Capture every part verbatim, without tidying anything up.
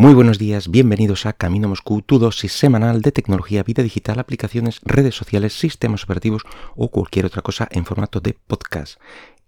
Muy buenos días, bienvenidos a Camino Moscú, tu dosis semanal de tecnología, vida digital, aplicaciones, redes sociales, sistemas operativos o cualquier otra cosa en formato de podcast.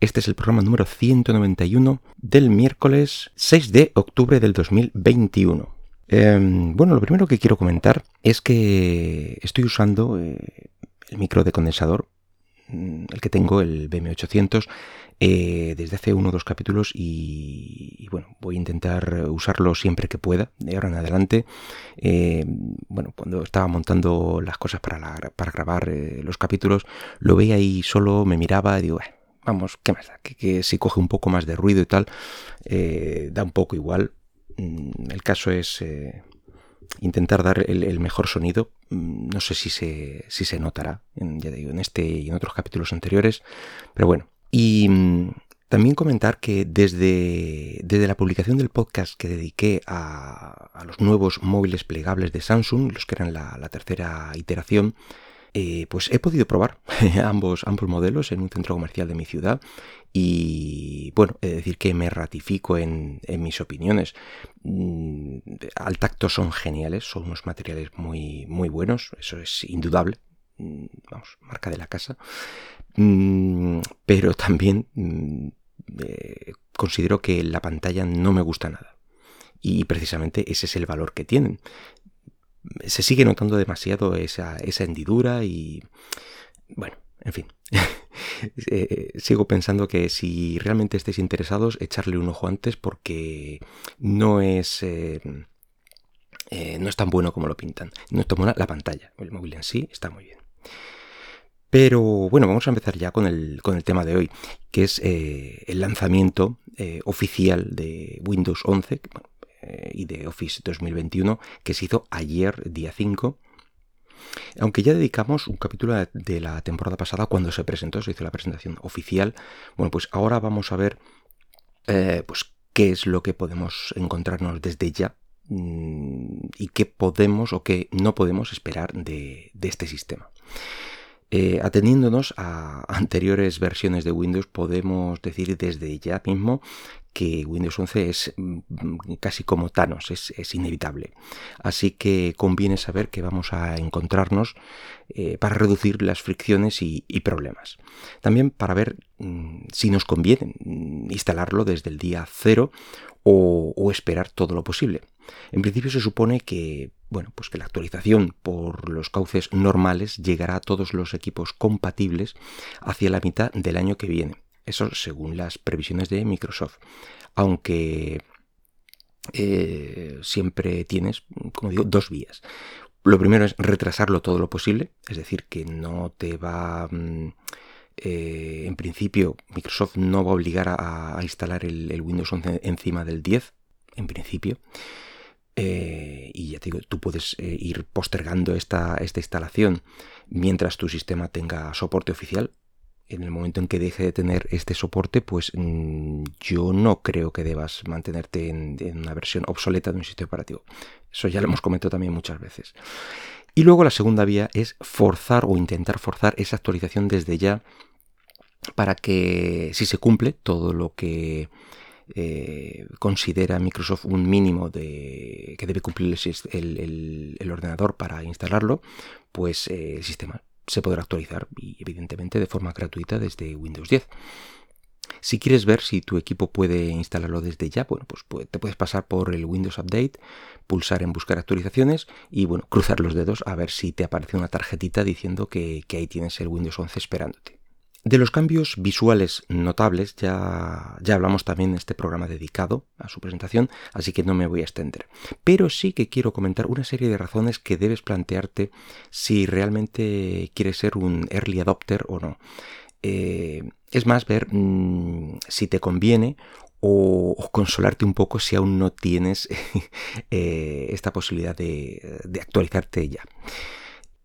Este es el programa número ciento noventa y uno del miércoles seis de octubre del dos mil veintiuno. Eh, bueno, lo primero que quiero comentar es que estoy usando eh, el micro de condensador, el que tengo, el B M ochocientos, eh, desde hace uno o dos capítulos y, y bueno, voy a intentar usarlo siempre que pueda, de ahora en adelante. Eh, bueno, cuando estaba montando las cosas para, la, para grabar eh, los capítulos, lo veía ahí solo, me miraba y digo, eh, vamos, ¿qué más da? Que, que si coge un poco más de ruido y tal, eh, da un poco igual. El caso es... Eh, intentar dar el, el mejor sonido. No sé si se, si se notará, ya digo, en este y en otros capítulos anteriores, pero bueno. Y también comentar que desde, desde la publicación del podcast que dediqué a, a los nuevos móviles plegables de Samsung, los que eran la, la tercera iteración, eh, pues he podido probar ambos, ambos modelos en un centro comercial de mi ciudad y, bueno, he de decir que me ratifico en, en mis opiniones. Al tacto son geniales, son unos materiales muy, muy buenos, eso es indudable, vamos, marca de la casa, pero también eh, considero que la pantalla no me gusta nada y precisamente ese es el valor que tienen. Se sigue notando demasiado esa, esa hendidura y, bueno, en fin. eh, sigo pensando que si realmente estáis interesados, echarle un ojo antes porque no es, eh, eh, no es tan bueno como lo pintan. No es tan buena la pantalla, el móvil en sí está muy bien. Pero bueno, vamos a empezar ya con el, con el tema de hoy, que es eh, el lanzamiento eh, oficial de Windows once, que, bueno, y de Office dos mil veintiuno, que se hizo ayer, día cinco. Aunque ya dedicamos un capítulo de la temporada pasada cuando se presentó, se hizo la presentación oficial. Bueno, pues ahora vamos a ver eh, pues qué es lo que podemos encontrarnos desde ya y qué podemos o qué no podemos esperar de, de este sistema. Eh, atendiéndonos a anteriores versiones de Windows, podemos decir desde ya mismo que Windows once es casi como Thanos, es, es inevitable. Así que conviene saber qué vamos a encontrarnos eh, para reducir las fricciones y, y problemas. También para ver mmm, si nos conviene instalarlo desde el día cero o, o esperar todo lo posible. En principio se supone que, bueno, pues que la actualización por los cauces normales llegará a todos los equipos compatibles hacia la mitad del año que viene. Eso según las previsiones de Microsoft. Aunque eh, siempre tienes, como digo, dos vías. Lo primero es retrasarlo todo lo posible, es decir, que no te va... Mmm, Eh, en principio, Microsoft no va a obligar a, a instalar el, el Windows once encima del diez, en principio. Eh, y ya te digo, tú puedes eh, ir postergando esta, esta instalación mientras tu sistema tenga soporte oficial. En el momento en que deje de tener este soporte, pues mmm, yo no creo que debas mantenerte en, en una versión obsoleta de un sistema operativo. Eso ya lo hemos comentado también muchas veces. Y luego la segunda vía es forzar o intentar forzar esa actualización desde ya para que, si se cumple todo lo que eh, considera Microsoft un mínimo de que debe cumplir el, el, el ordenador para instalarlo, pues eh, el sistema se podrá actualizar y evidentemente de forma gratuita desde Windows diez. Si quieres ver si tu equipo puede instalarlo desde ya, bueno, pues te puedes pasar por el Windows Update, pulsar en buscar actualizaciones y, bueno, cruzar los dedos a ver si te aparece una tarjetita diciendo que, que ahí tienes el Windows once esperándote. De los cambios visuales notables ya, ya hablamos también en este programa dedicado a su presentación, así que no me voy a extender. Pero sí que quiero comentar una serie de razones que debes plantearte si realmente quieres ser un early adopter o no. Eh, es más ver mmm, si te conviene o, o consolarte un poco si aún no tienes eh, esta posibilidad de, de actualizarte ya.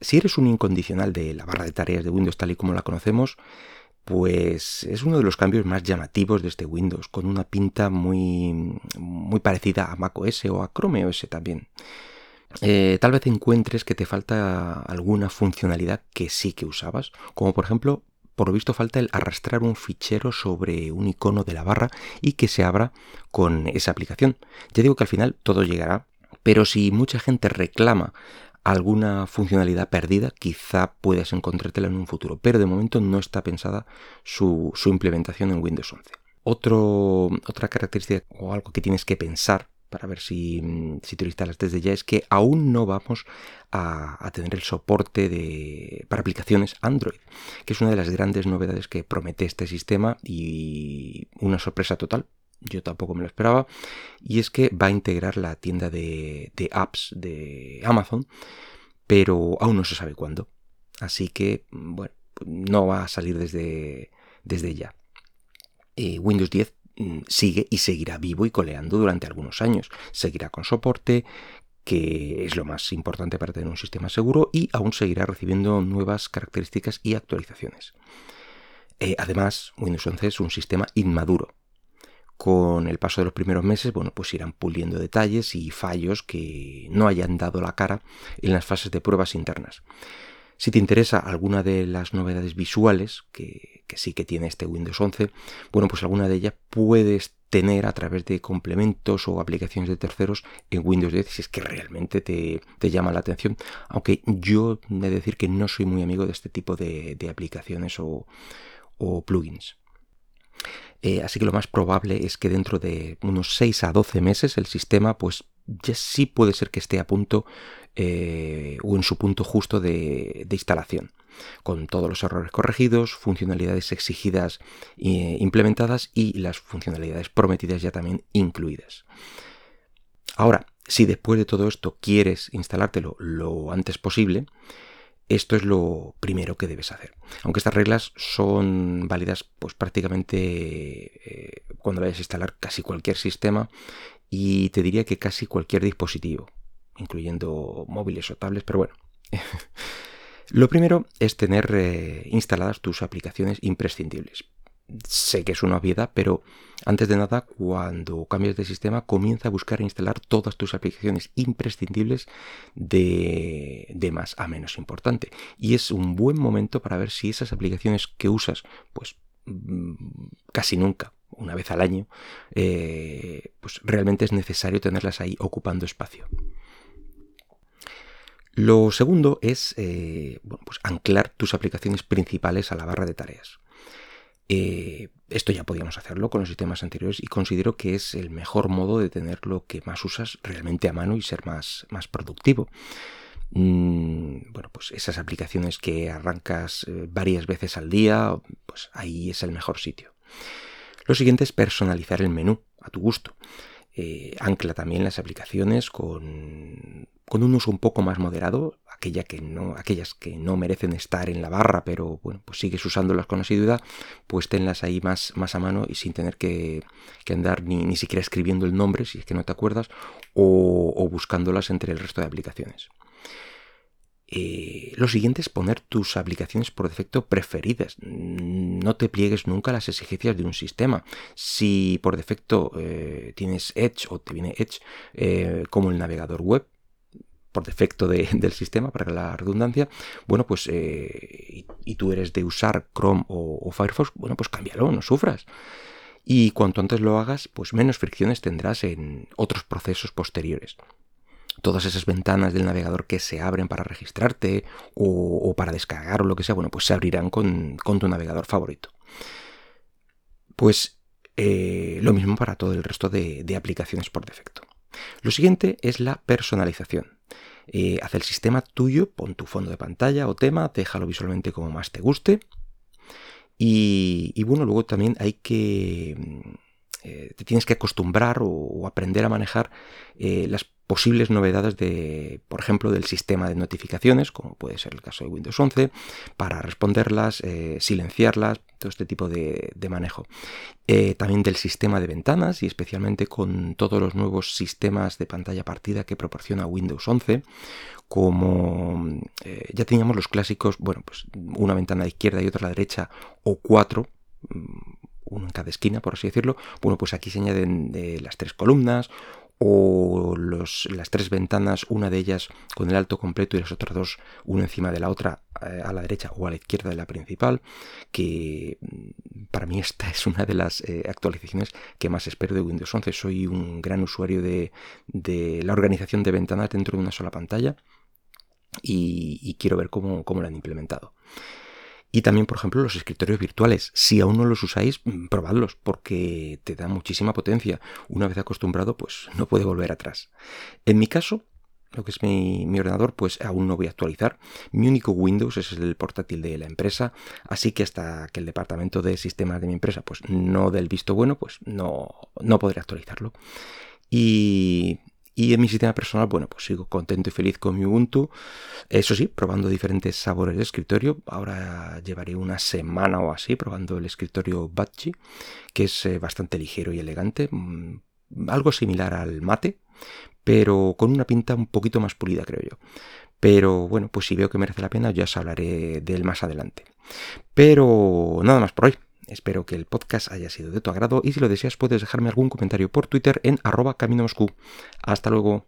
Si eres un incondicional de la barra de tareas de Windows tal y como la conocemos, pues es uno de los cambios más llamativos de este Windows, con una pinta muy, muy parecida a macOS o a Chrome O S también. Eh, tal vez encuentres que te falta alguna funcionalidad que sí que usabas, como por ejemplo por lo visto falta el arrastrar un fichero sobre un icono de la barra y que se abra con esa aplicación. Ya digo que al final todo llegará, pero si mucha gente reclama alguna funcionalidad perdida, quizá puedas encontrártela en un futuro, pero de momento no está pensada su, su implementación en Windows once. Otro, otra característica o algo que tienes que pensar para ver si, si te lo instalas desde ya, es que aún no vamos a, a tener el soporte de, para aplicaciones Android, que es una de las grandes novedades que promete este sistema y una sorpresa total. Yo tampoco me lo esperaba, y es que va a integrar la tienda de, de apps de Amazon, pero aún no se sabe cuándo. Así que, bueno, no va a salir desde, desde ya. Eh, Windows diez sigue y seguirá vivo y coleando durante algunos años. Seguirá con soporte, que es lo más importante para tener un sistema seguro, y aún seguirá recibiendo nuevas características y actualizaciones. Eh, además, Windows once es un sistema inmaduro. Con el paso de los primeros meses, bueno, pues irán puliendo detalles y fallos que no hayan dado la cara en las fases de pruebas internas. Si te interesa alguna de las novedades visuales que, que sí que tiene este Windows once, bueno, pues alguna de ellas puedes tener a través de complementos o aplicaciones de terceros en Windows diez, si es que realmente te, te llama la atención, aunque yo he de decir que no soy muy amigo de este tipo de, de aplicaciones o, o plugins. Eh, así que lo más probable es que dentro de unos seis a doce meses el sistema pues ya sí puede ser que esté a punto eh, o en su punto justo de, de instalación, con todos los errores corregidos, funcionalidades exigidas eh, implementadas y las funcionalidades prometidas ya también incluidas. Ahora, si después de todo esto quieres instalártelo lo antes posible, esto es lo primero que debes hacer. Aunque estas reglas son válidas pues prácticamente eh, cuando vayas a instalar casi cualquier sistema y te diría que casi cualquier dispositivo, incluyendo móviles o tablets, pero bueno. Lo primero es tener eh, instaladas tus aplicaciones imprescindibles. Sé que es una obviedad, pero antes de nada, cuando cambias de sistema, comienza a buscar e instalar todas tus aplicaciones imprescindibles de, de más a menos importante. Y es un buen momento para ver si esas aplicaciones que usas, pues casi nunca, una vez al año, eh, pues realmente es necesario tenerlas ahí ocupando espacio. Lo segundo es eh, bueno, pues anclar tus aplicaciones principales a la barra de tareas. Eh, esto ya podíamos hacerlo con los sistemas anteriores y considero que es el mejor modo de tener lo que más usas realmente a mano y ser más, más productivo. Mm, bueno, pues esas aplicaciones que arrancas eh, varias veces al día, pues ahí es el mejor sitio. Lo siguiente es personalizar el menú a tu gusto. Eh, ancla también las aplicaciones con, con un uso un poco más moderado, aquella que no, aquellas que no merecen estar en la barra, pero bueno, pues sigues usándolas con asiduidad, pues tenlas ahí más, más a mano y sin tener que, que andar ni, ni siquiera escribiendo el nombre, si es que no te acuerdas, o, o buscándolas entre el resto de aplicaciones. Eh, lo siguiente es poner tus aplicaciones por defecto preferidas. No te pliegues nunca a las exigencias de un sistema. Si por defecto eh, tienes Edge o te viene Edge eh, como el navegador web, por defecto de, del sistema, para la redundancia, bueno, pues eh, y, y tú eres de usar Chrome o, o Firefox, bueno, pues cámbialo, no sufras. Y cuanto antes lo hagas, pues menos fricciones tendrás en otros procesos posteriores. Todas esas ventanas del navegador que se abren para registrarte o, o para descargar o lo que sea, bueno, pues se abrirán con, con tu navegador favorito. Pues eh, lo mismo para todo el resto de, de aplicaciones por defecto. Lo siguiente es la personalización. Eh, haz el sistema tuyo, pon tu fondo de pantalla o tema, déjalo visualmente como más te guste. Y, y bueno, luego también hay que... Eh, te tienes que acostumbrar o, o aprender a manejar eh, las posibles novedades de, por ejemplo, del sistema de notificaciones, como puede ser el caso de Windows once, para responderlas, eh, silenciarlas, todo este tipo de, de manejo. Eh, también del sistema de ventanas y especialmente con todos los nuevos sistemas de pantalla partida que proporciona Windows once, como eh, ya teníamos los clásicos, bueno, pues una ventana a la izquierda y otra a la derecha, o cuatro, uno en cada esquina, por así decirlo. Bueno, pues aquí se añaden eh, las tres columnas o los, las tres ventanas, una de ellas con el alto completo y las otras dos una encima de la otra, a la derecha o a la izquierda de la principal, que para mí esta es una de las eh, actualizaciones que más espero de Windows once. Soy un gran usuario de, de la organización de ventanas dentro de una sola pantalla y, y quiero ver cómo, cómo la han implementado. Y también, por ejemplo, los escritorios virtuales. Si aún no los usáis, probadlos, porque te da muchísima potencia. Una vez acostumbrado, pues no puede volver atrás. En mi caso, lo que es mi, mi ordenador, pues aún no voy a actualizar. Mi único Windows es el portátil de la empresa, así que hasta que el departamento de sistemas de mi empresa pues no dé el visto bueno, pues no, no podré actualizarlo. Y... Y en mi sistema personal, bueno, pues sigo contento y feliz con mi Ubuntu. Eso sí, probando diferentes sabores de escritorio. Ahora llevaré una semana o así probando el escritorio Budgie, que es bastante ligero y elegante. Algo similar al Mate, pero con una pinta un poquito más pulida, creo yo. Pero bueno, pues si veo que merece la pena, ya os hablaré de él más adelante. Pero nada más por hoy. Espero que el podcast haya sido de tu agrado y si lo deseas puedes dejarme algún comentario por Twitter en arroba Camino Moscú. Hasta luego.